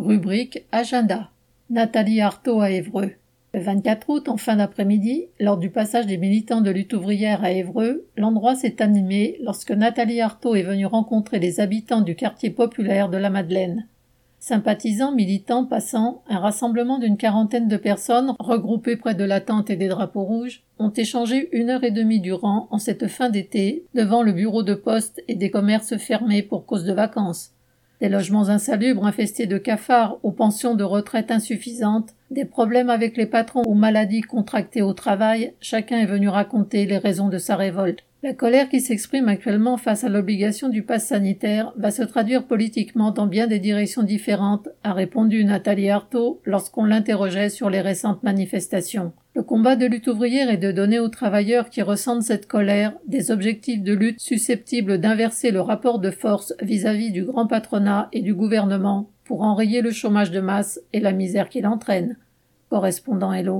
Rubrique Agenda. Nathalie Arthaud à Évreux. Le 24 août, en fin d'après-midi, lors du passage des militants de Lutte Ouvrière à Évreux, l'endroit s'est animé lorsque Nathalie Arthaud est venue rencontrer les habitants du quartier populaire de la Madeleine. Sympathisants, militants, passants, un rassemblement d'une 40aine de personnes regroupées près de la tente et des drapeaux rouges ont échangé 1h30 durant, en cette fin d'été, devant le bureau de poste et des commerces fermés pour cause de vacances. Des logements insalubres infestés de cafards aux pensions de retraite insuffisantes, des problèmes avec les patrons ou maladies contractées au travail, chacun est venu raconter les raisons de sa révolte. La colère qui s'exprime actuellement face à l'obligation du pass sanitaire va se traduire politiquement dans bien des directions différentes, a répondu Nathalie Arthaud lorsqu'on l'interrogeait sur les récentes manifestations. Le combat de Lutte Ouvrière est de donner aux travailleurs qui ressentent cette colère des objectifs de lutte susceptibles d'inverser le rapport de force vis-à-vis du grand patronat et du gouvernement pour enrayer le chômage de masse et la misère qu'il entraîne. Correspondant Hello.